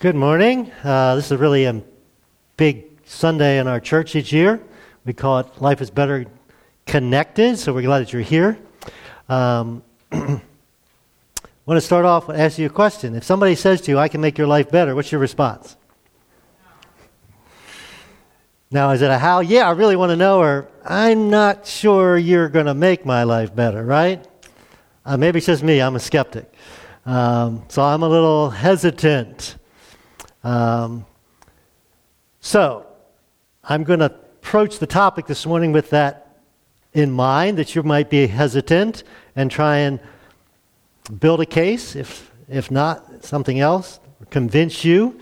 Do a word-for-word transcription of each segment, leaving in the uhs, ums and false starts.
Good morning. Uh, this is really a big Sunday in our church each year. We call it Life is Better Connected, so we're glad that you're here. Um, I want to start off and ask you a question. If somebody says to you, I can make your life better, what's your response? Now, is it a how? Yeah, I really want to know, or I'm not sure you're going to make my life better, right? Uh, maybe it's just me. I'm a skeptic. Um, so I'm a little hesitant. Um, so I'm going to approach the topic this morning with that in mind, that you might be hesitant and try and build a case, if if not something else, or convince you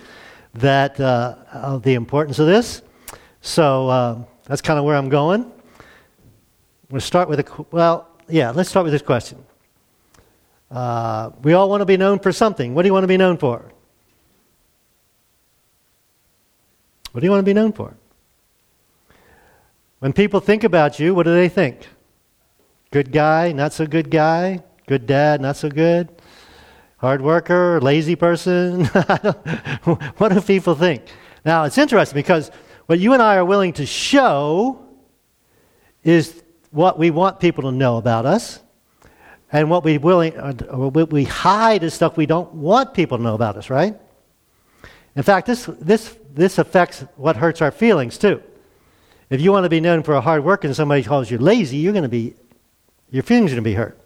that uh, of the importance of this. So um, that's kind of where I'm going. We'll start with a well, yeah. Let's start with this question. Uh, we all want to be known for something. What do you want to be known for? What do you want to be known for? When people think about you, what do they think? Good guy, not so good guy, good dad, not so good, hard worker, lazy person. What do people think? Now, it's interesting because what you and I are willing to show is what we want people to know about us, and what we willing or what we hide is stuff we don't want people to know about us, right? In fact, this this this affects what hurts our feelings too. If you want to be known for a hard worker and somebody calls you lazy, you're going to be your feelings are going to be hurt.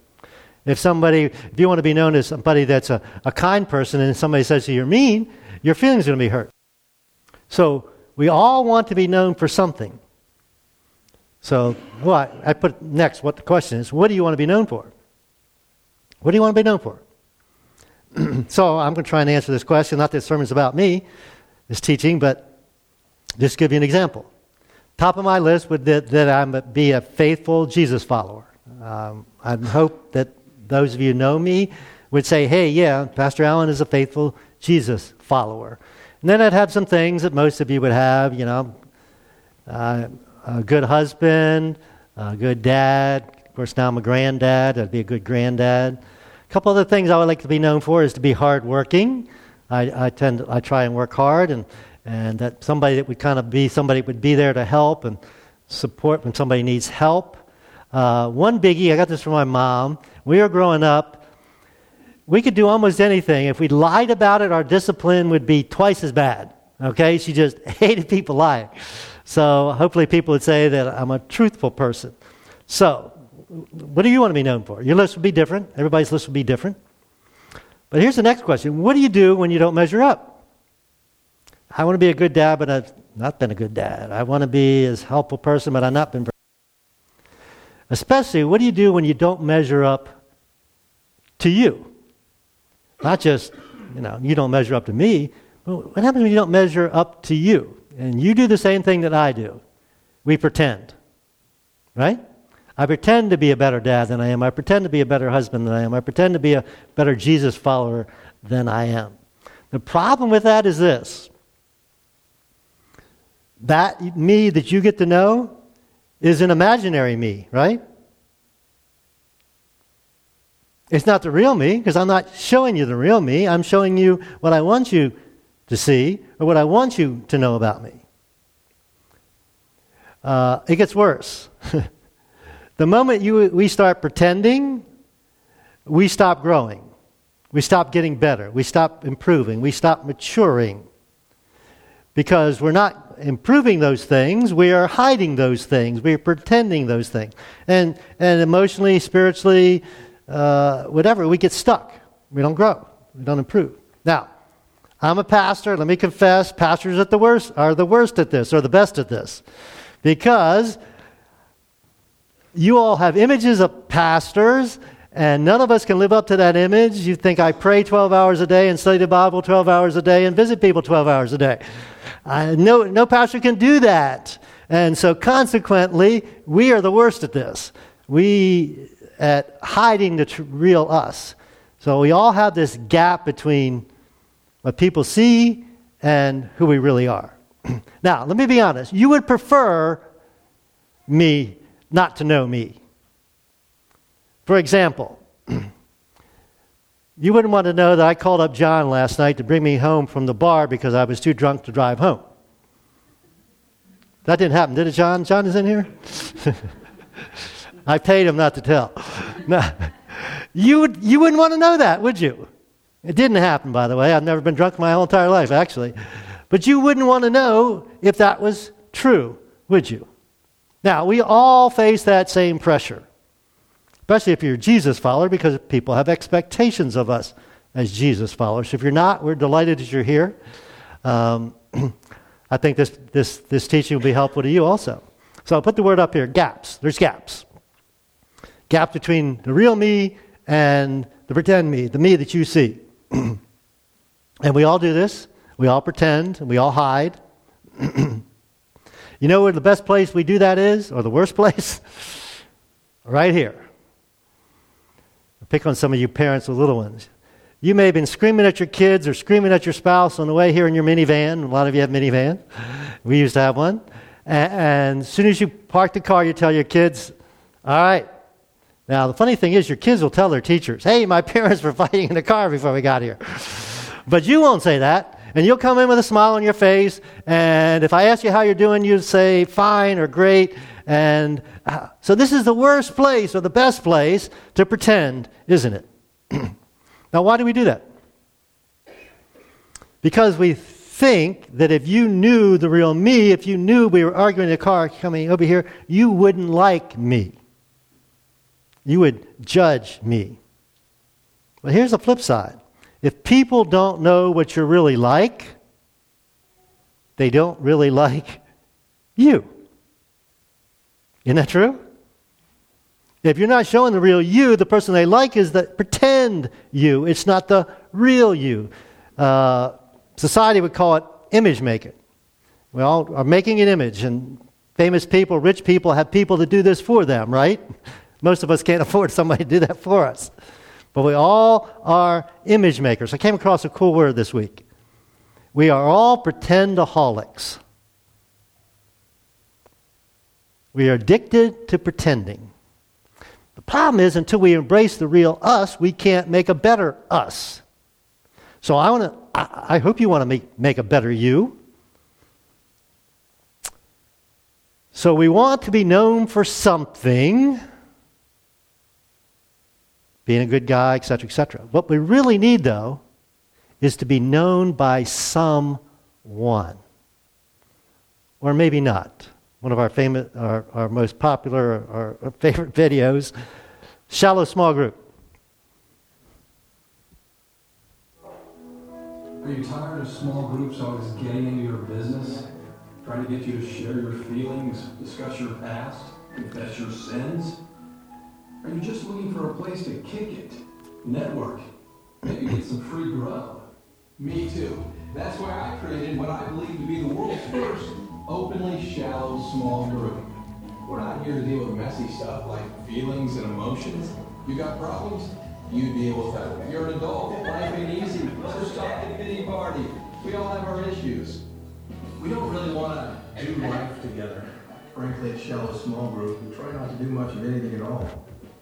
If somebody if you want to be known as somebody that's a, a kind person and somebody says to you, you're mean, your feelings are going to be hurt. So we all want to be known for something. So what well, I, I put next what the question is, what do you want to be known for? What do you want to be known for? So I'm going to try and answer this question. Not that the sermon's about me, this teaching, but just give you an example. Top of my list would that, that I be a faithful Jesus follower. Um, I hope that those of you who know me would say, hey, yeah, Pastor Allen is a faithful Jesus follower. And then I'd have some things that most of you would have, you know, uh, a good husband, a good dad. Of course, now I'm a granddad. I'd be a good granddad. A couple other things I would like to be known for is to be hardworking. I, I tend to, I try and work hard, and, and that somebody that would kind of be somebody would be there to help and support when somebody needs help. Uh, one biggie, I got this from my mom. When we were growing up, we could do almost anything. If we lied about it, our discipline would be twice as bad. Okay, she just hated people lying. So hopefully people would say that I'm a truthful person. So what do you want to be known for? Your list would be different. Everybody's list would be different. But here's the next question. What do you do when you don't measure up? I want to be a good dad, but I've not been a good dad. I want to be as helpful person, but I've not been. Especially, what do you do when you don't measure up to you? Not just, you know, you don't measure up to me. But what happens when you don't measure up to you? And you do the same thing that I do. We pretend. Right? I pretend to be a better dad than I am. I pretend to be a better husband than I am. I pretend to be a better Jesus follower than I am. The problem with that is this. That me that you get to know is an imaginary me, right? It's not the real me, because I'm not showing you the real me. I'm showing you what I want you to see or what I want you to know about me. Uh, it gets worse. The moment you we start pretending, we stop growing. We stop getting better. We stop improving. We stop maturing. Because we're not improving those things. We are hiding those things. We are pretending those things. And and emotionally, spiritually, uh, whatever, we get stuck. We don't grow. We don't improve. Now, I'm a pastor. Let me confess, pastors at the worst are the worst at this or the best at this. Because you all have images of pastors, and none of us can live up to that image. You think I pray twelve hours a day and study the Bible twelve hours a day and visit people twelve hours a day. I, no, no pastor can do that. And so consequently, we are the worst at this. We at hiding the tr- real us. So we all have this gap between what people see and who we really are. Now, let me be honest. You would prefer me not to know me. For example, You wouldn't want to know that I called up John last night to bring me home from the bar because I was too drunk to drive home. That didn't happen, did it, John? John is in here? I paid him not to tell. No. You would, you wouldn't want to know that, would you? It didn't happen, by the way. I've never been drunk my whole entire life, actually. But you wouldn't want to know if that was true, would you? Now, we all face that same pressure, especially if you're a Jesus follower, because people have expectations of us as Jesus followers. If you're not, we're delighted that you're here. Um, I think this, this, this teaching will be helpful to you also. So I'll put the word up here, gaps. There's gaps. Gap between the real me and the pretend me, the me that you see. And we all do this. We all pretend. And we all hide. You know where the best place we do that is, or the worst place? Right here. I pick on some of you parents with little ones. You may have been screaming at your kids or screaming at your spouse on the way here in your minivan. A lot of you have minivan. We used to have one. And, and as soon as you park the car, you tell your kids, all right. Now, the funny thing is your kids will tell their teachers, hey, my parents were fighting in the car before we got here. But you won't say that. And you'll come in with a smile on your face. And if I ask you how you're doing, you'll say fine or great. And uh, so this is the worst place or the best place to pretend, isn't it? Now, why do we do that? Because we think that if you knew the real me, if you knew we were arguing in the car coming over here, you wouldn't like me. You would judge me. But here's the flip side. If people don't know what you're really like, they don't really like you. Isn't that true? If you're not showing the real you, the person they like is the pretend you. It's not the real you. Uh, society would call it image making. We all are making an image, and famous people, rich people have people that do this for them, right? Most of us can't afford somebody to do that for us. But we all are image makers. I came across a cool word this week. We are all pretendaholics. We are addicted to pretending. The problem is, until we embrace the real us, we can't make a better us. So I want to. I, I hope you want to make, make a better you. So we want to be known for something, being a good guy, et cetera, et cetera. What we really need, though, is to be known by someone, or maybe not. One of our famous, our, our most popular, our, our favorite videos, Shallow Small Group. Are you tired of small groups always getting into your business, trying to get you to share your feelings, discuss your past, confess your sins? Are you just looking for a place to kick it, network, maybe get some free grub? Me too. That's why I created what I believe to be the world's first openly shallow small group. We're not here to deal with messy stuff like feelings and emotions. You got problems? You deal with that. You're an adult. Life ain't easy. Let's stop the pity party. We all have our issues. We don't really want to do life together. Frankly, at Shallow Small Group, we try not to do much of anything at all.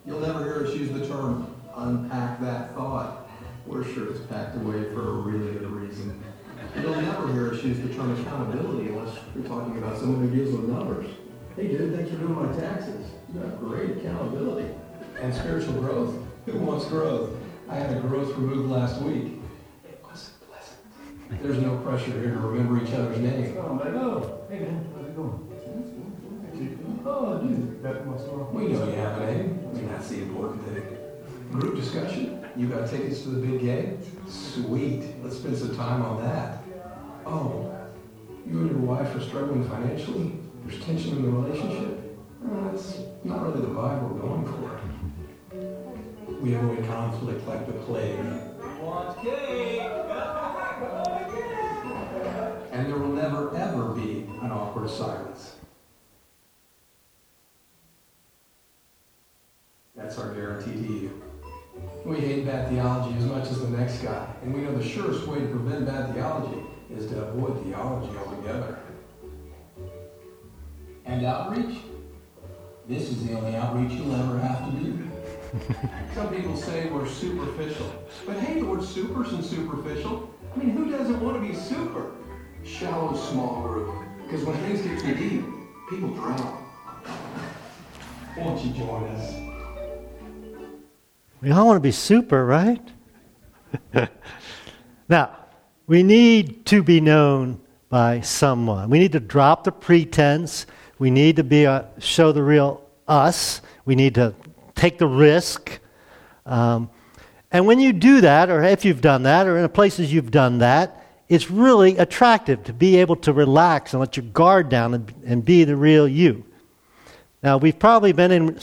You'll never hear us use the term unpack that thought. We're sure it's packed away for a really good reason. You'll never hear us use the term accountability unless you're talking about someone who deals with numbers. Hey dude, thanks for doing my taxes. You got great accountability. And spiritual growth. Who wants growth? I had a growth removed last week. It wasn't pleasant. There's no pressure here to remember each other's name. Oh, man. Oh, hey man, how's it going? Oh, dude, that's my story. We know you have a name. I mean, that's the important thing. Group discussion. You got tickets to the big game? Sweet. Let's spend some time on that. Oh, you and your wife are struggling financially? There's tension in the relationship? Well, that's not really the vibe we're going for. We avoid conflict like the plague. Want cake? And there will never, ever be an awkward silence. That's our guarantee to you. We hate bad theology as much as the next guy, and we know the surest way to prevent bad theology is to avoid theology altogether. And outreach? This is the only outreach you'll ever have to do. Some people say we're superficial. But hey, the word super isn't superficial. I mean, who doesn't want to be super? Shallow, small group. Because when things get too deep, people drown. Won't you join us? We all want to be super, right? Now, we need to be known by someone. We need to drop the pretense. We need to be a, show the real us. We need to take the risk. Um, and when you do that, or if you've done that, or in the places you've done that, it's really attractive to be able to relax and let your guard down and, and be the real you. Now, we've probably been in,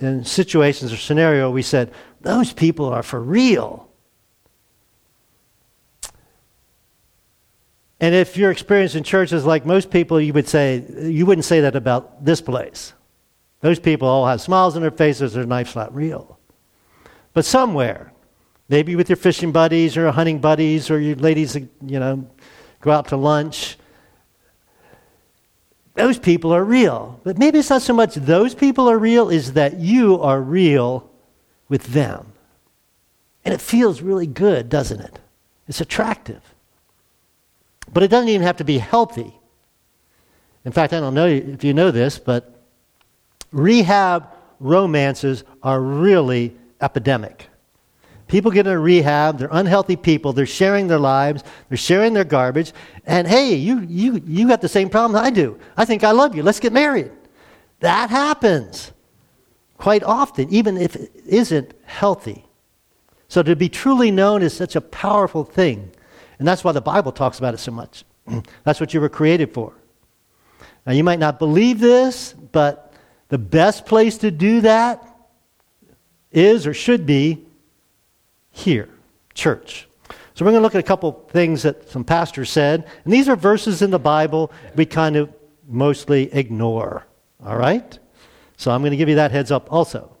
in situations or scenario we said, those people are for real. And if your experience in church is like most people, you would say, you wouldn't say that about this place. Those people all have smiles on their faces, their life's not real. But somewhere, maybe with your fishing buddies or your hunting buddies or your ladies that, you know, go out to lunch, those people are real. But maybe it's not so much those people are real, is that you are real with them. And it feels really good, doesn't it? It's attractive. But it doesn't even have to be healthy. In fact, I don't know if you know this, but rehab romances are really epidemic. People get into rehab, they're unhealthy people, they're sharing their lives, they're sharing their garbage, and hey, you you you got the same problem I do. I think I love you, let's get married. That happens quite often, even if it isn't healthy. So to be truly known is such a powerful thing. And that's why the Bible talks about it so much. That's what you were created for. Now, you might not believe this, but the best place to do that is or should be here, church. So we're going to look at a couple things that some pastors said. And these are verses in the Bible we kind of mostly ignore. All right? So I'm going to give you that heads up also.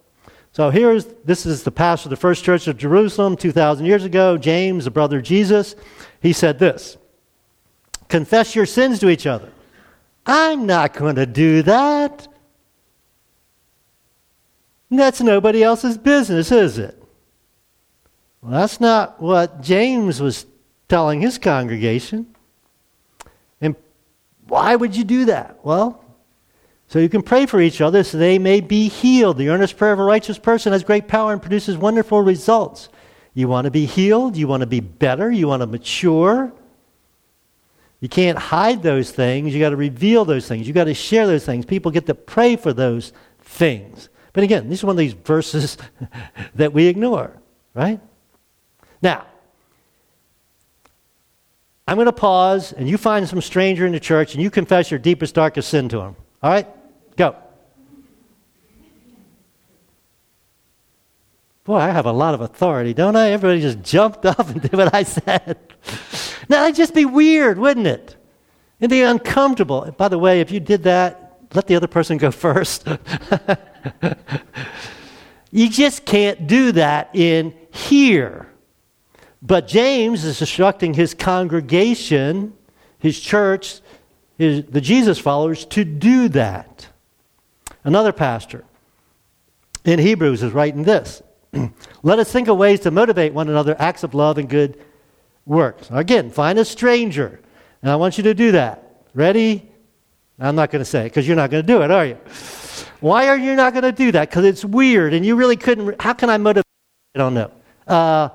So here's, this is the pastor of the First Church of Jerusalem two thousand years ago, James, the brother of Jesus. He said this, confess your sins to each other. I'm not going to do that. That's nobody else's business, is it? Well, that's not what James was telling his congregation. And why would you do that? Well, so you can pray for each other so they may be healed. The earnest prayer of a righteous person has great power and produces wonderful results. You want to be healed. You want to be better. You want to mature. You can't hide those things. You got to reveal those things. You got to share those things. People get to pray for those things. But again, this is one of these verses that we ignore, right? Now, I'm going to pause, and you find some stranger in the church, and you confess your deepest, darkest sin to him. All right? Go. Boy, I have a lot of authority, don't I? Everybody just jumped up and did what I said. Now, that'd just be weird, wouldn't it? It'd be uncomfortable. And by the way, if you did that, let the other person go first. You just can't do that in here. But James is instructing his congregation, his church, his, the Jesus followers, to do that. Another pastor in Hebrews is writing this. Let us think of ways to motivate one another, acts of love and good works. Now again, find a stranger. And I want you to do that. Ready? I'm not going to say it because you're not going to do it, are you? Why are you not going to do that? Because it's weird and you really couldn't. How can I motivate? I don't know. Uh,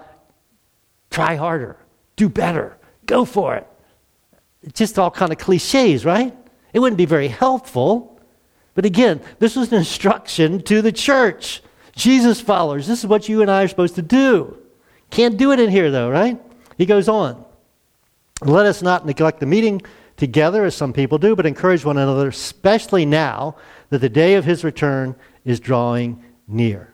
try harder. Do better. Go for it. It's just all kind of cliches, right? It wouldn't be very helpful. But again, this was an instruction to the church. Jesus followers, this is what you and I are supposed to do. Can't do it in here though, right? He goes on. Let us not neglect the meeting together as some people do, but encourage one another, especially now that the day of his return is drawing near.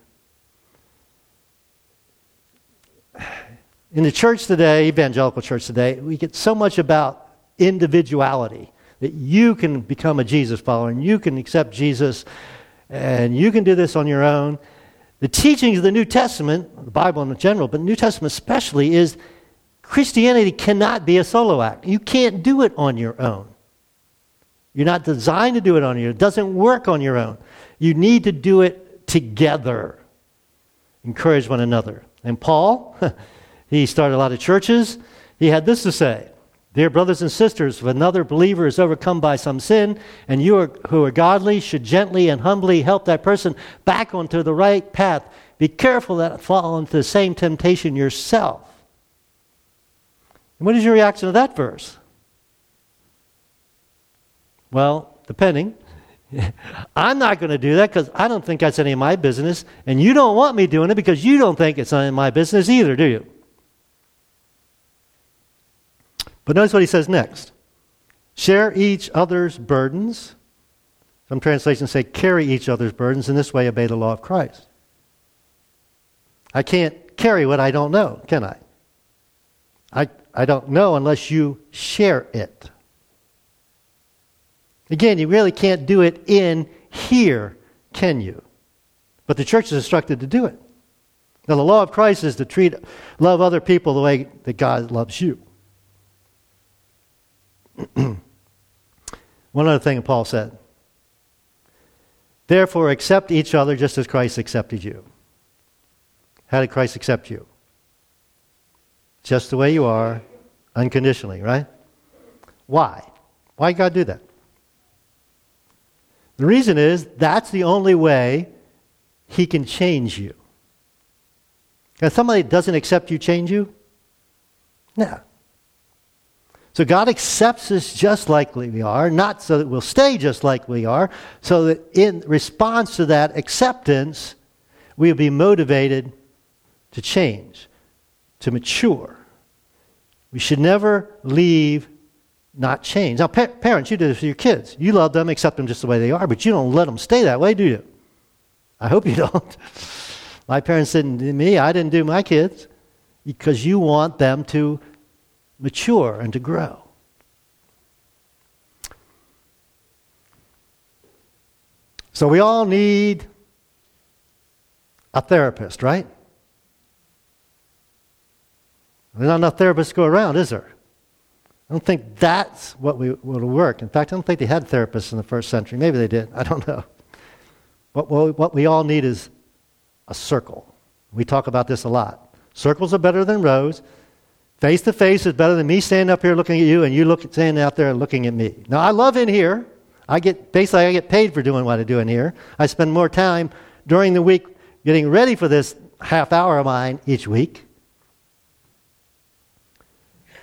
In the church today, evangelical church today, we get so much about individuality, that you can become a Jesus follower and you can accept Jesus and you can do this on your own. The teachings of the New Testament, the Bible in general, but New Testament especially, is Christianity cannot be a solo act. You can't do it on your own. You're not designed to do it on your own. It doesn't work on your own. You need to do it together. encourage one another. And Paul, he started a lot of churches. He had this to say, "Dear brothers and sisters, if another believer is overcome by some sin, and you are, who are godly should gently and humbly help that person back onto the right path. Be careful that you fall into the same temptation yourself." And what is your reaction to that verse? Well, depending. I'm not going to do that because I don't think that's any of my business, and you don't want me doing it because you don't think it's any of my business either, do you? But notice what he says next. Share each other's burdens. Some translations say carry each other's burdens. In this way, obey the law of Christ. I can't carry what I don't know, can I? I, I don't know unless you share it. Again, you really can't do it in here, can you? But the church is instructed to do it. Now, the law of Christ is to treat, love other people the way that God loves you. One other thing Paul said. Therefore, accept each other just as Christ accepted you. How did Christ accept you? Just the way you are, unconditionally, right? Why? Why did God do that? The reason is that's the only way he can change you. If somebody doesn't accept you, change you? No. So God accepts us just like we are, not so that we'll stay just like we are, so that in response to that acceptance, we'll be motivated to change, to mature. We should never leave not change. Now, pa- parents, you do this with your kids. You love them, accept them just the way they are, but you don't let them stay that way, do you? I hope you don't. My parents didn't do me. I didn't do my kids. Because you want them to mature and to grow. So we all need a therapist, right? There's not enough therapists go around, is there? I don't think that's what we will work. In fact, I don't think they had therapists in the first century. Maybe they did. I don't know. What, what we all need is a circle. We talk about this a lot. Circles are better than rows. Face-to-face is better than me standing up here looking at you and you look, standing out there looking at me. Now, I love in here. I get basically, I get paid for doing what I do in here. I spend more time during the week getting ready for this half hour of mine each week.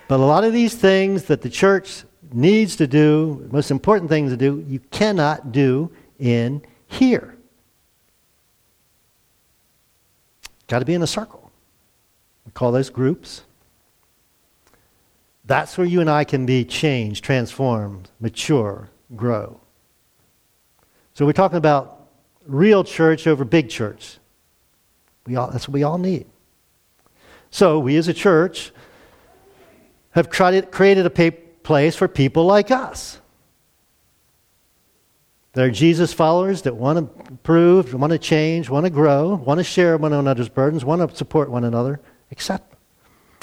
But a lot of these things that the church needs to do, the most important things to do, you cannot do in here. Got to be in a circle. We call those groups. That's where you and I can be changed, transformed, mature, grow. So we're talking about real church over big church. We all, that's what we all need. So we as a church have created a place for people like us. They're Jesus followers that want to improve, want to change, want to grow, want to share one another's burdens, want to support one another, et cetera,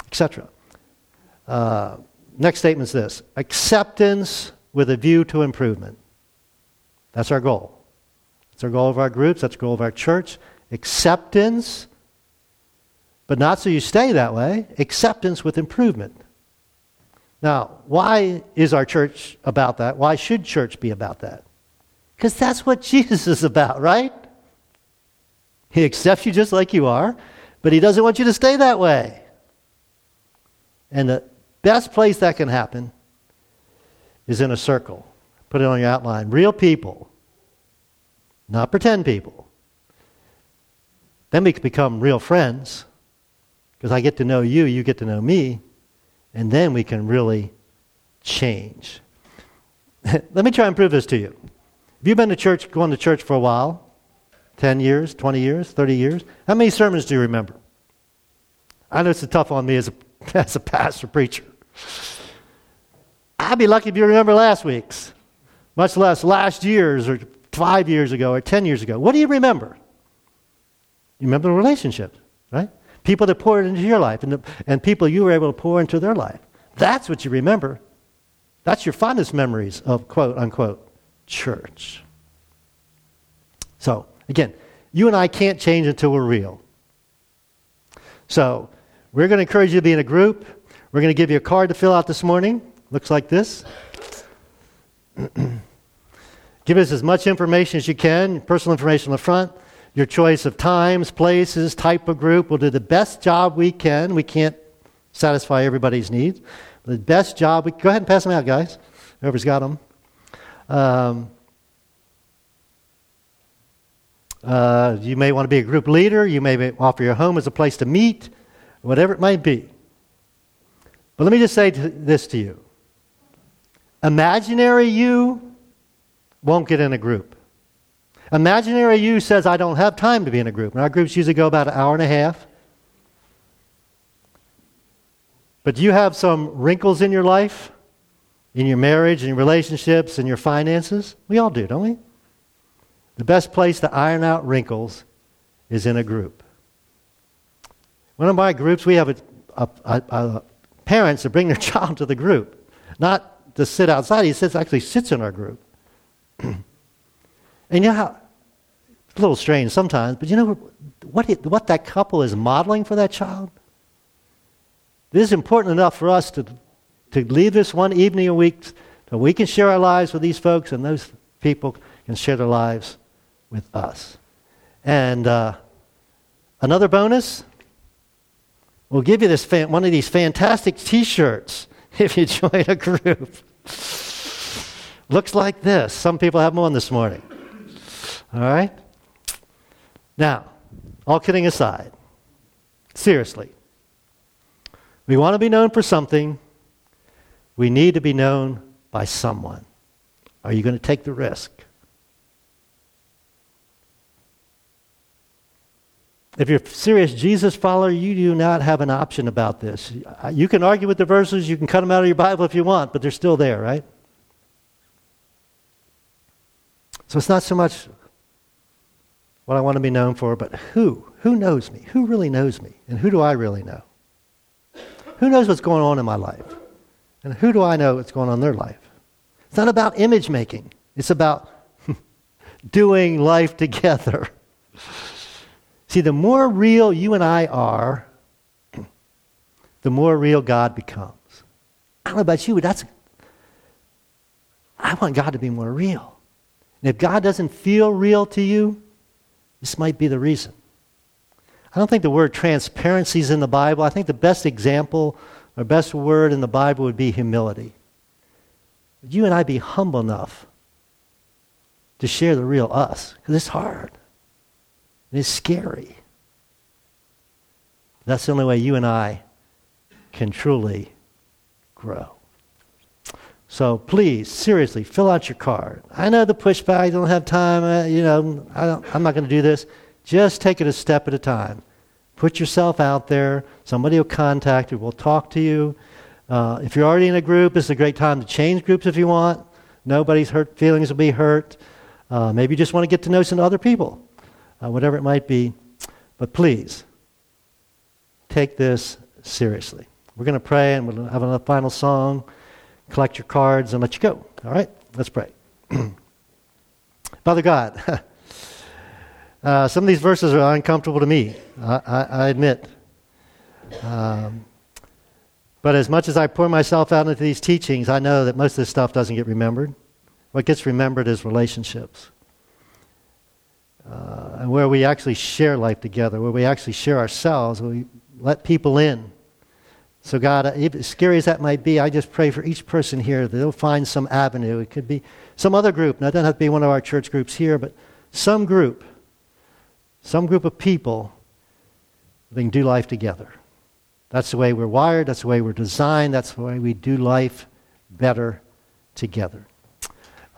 et cetera. Uh, next statement is this. Acceptance with a view to improvement. That's our goal. That's our goal of our groups. That's the goal of our church. Acceptance, but not so you stay that way. Acceptance with improvement. Now, why is our church about that? Why should church be about that? Because that's what Jesus is about, right? He accepts you just like you are, but he doesn't want you to stay that way. And the best place that can happen is in a circle. Put it on your outline. Real people, not pretend people. Then we can become real friends, because I get to know you, you get to know me. And then we can really change. Let me try and prove this to you. If you've been to church, going to church for a while, ten years, twenty years, thirty years, how many sermons do you remember? I know it's tough on me as a, as a pastor, preacher. I'd be lucky if you remember last week's, much less last year's or five years ago or ten years ago. What do you remember? You remember the relationship, right? People that poured into your life and, the, and people you were able to pour into their life. That's what you remember. That's your fondest memories of quote unquote church. So, again, you and I can't change until we're real. So we're going to encourage you to be in a group. We're going to give you a card to fill out this morning. Looks like this. Give us as much information as you can, personal information on the front, your choice of times, places, type of group. We'll do the best job we can. We can't satisfy everybody's needs. The best job we go ahead and pass them out, guys. Whoever's got them. Um, uh, you may want to be a group leader. You may offer your home as a place to meet, whatever it might be. But let me just say to, this to you. Imaginary you won't get in a group. Imaginary you says, I don't have time to be in a group. And our groups usually go about an hour and a half. But you have some wrinkles in your life, in your marriage, in your relationships, in your finances. We all do, don't we? The best place to iron out wrinkles is in a group. One of my groups, we have a, a, a, a parents that bring their child to the group, not to sit outside. He sits, actually sits in our group. And you know how, it's a little strange sometimes, but you know what, it, what that couple is modeling for that child? This is important enough for us to, to leave this one evening a week so we can share our lives with these folks and those people can share their lives with us. And uh, another bonus, we'll give you this fan, one of these fantastic T-shirts if you join a group. Looks like this. Some people have them on this morning. All right? Now, all kidding aside, seriously, we want to be known for something. We need to be known by someone. Are you going to take the risk? If you're a serious Jesus follower, you do not have an option about this. You can argue with the verses, you can cut them out of your Bible if you want, but they're still there, right? So it's not so much what I want to be known for, but who? Who knows me? Who really knows me? And who do I really know? Who knows what's going on in my life? And who do I know what's going on in their life? It's not about image making. It's about doing life together. See, the more real you and I are, the more real God becomes. I don't know about you, but that's, I want God to be more real. And if God doesn't feel real to you, this might be the reason. I don't think the word transparency is in the Bible. I think the best example or best word in the Bible would be humility. Would you and I be humble enough to share the real us? Because it's hard. And it's scary. That's the only way you and I can truly grow. So please, seriously, fill out your card. I know the pushback, I don't have time, uh, you know, I don't, I'm not going to do this. Just take it a step at a time. Put yourself out there. Somebody will contact you. We'll talk to you. Uh, if you're already in a group, this is a great time to change groups if you want. Nobody's hurt, feelings will be hurt. Uh, maybe you just want to get to know some other people, uh, whatever it might be. But please, take this seriously. We're going to pray and we'll have a final song. Collect your cards and let you go. All right? Let's pray. Father God, uh, some of these verses are uncomfortable to me. I, I, I admit. Um, but as much as I pour myself out into these teachings, I know that most of this stuff doesn't get remembered. What gets remembered is relationships. Uh, and where we actually share life together, where we actually share ourselves, where we let people in. So God, as scary as that might be, I just pray for each person here that they'll find some avenue. It could be some other group. Now, it doesn't have to be one of our church groups here, but some group, some group of people that can do life together. That's the way we're wired. That's the way we're designed. That's the way we do life better together.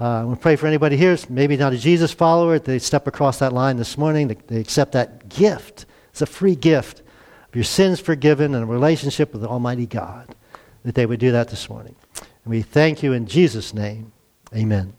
Uh, I want to pray for anybody here, maybe not a Jesus follower, they step across that line this morning, they, they accept that gift. It's a free gift. Your sins forgiven and a relationship with the Almighty God, that they would do that this morning. And we thank you in Jesus' name. Amen.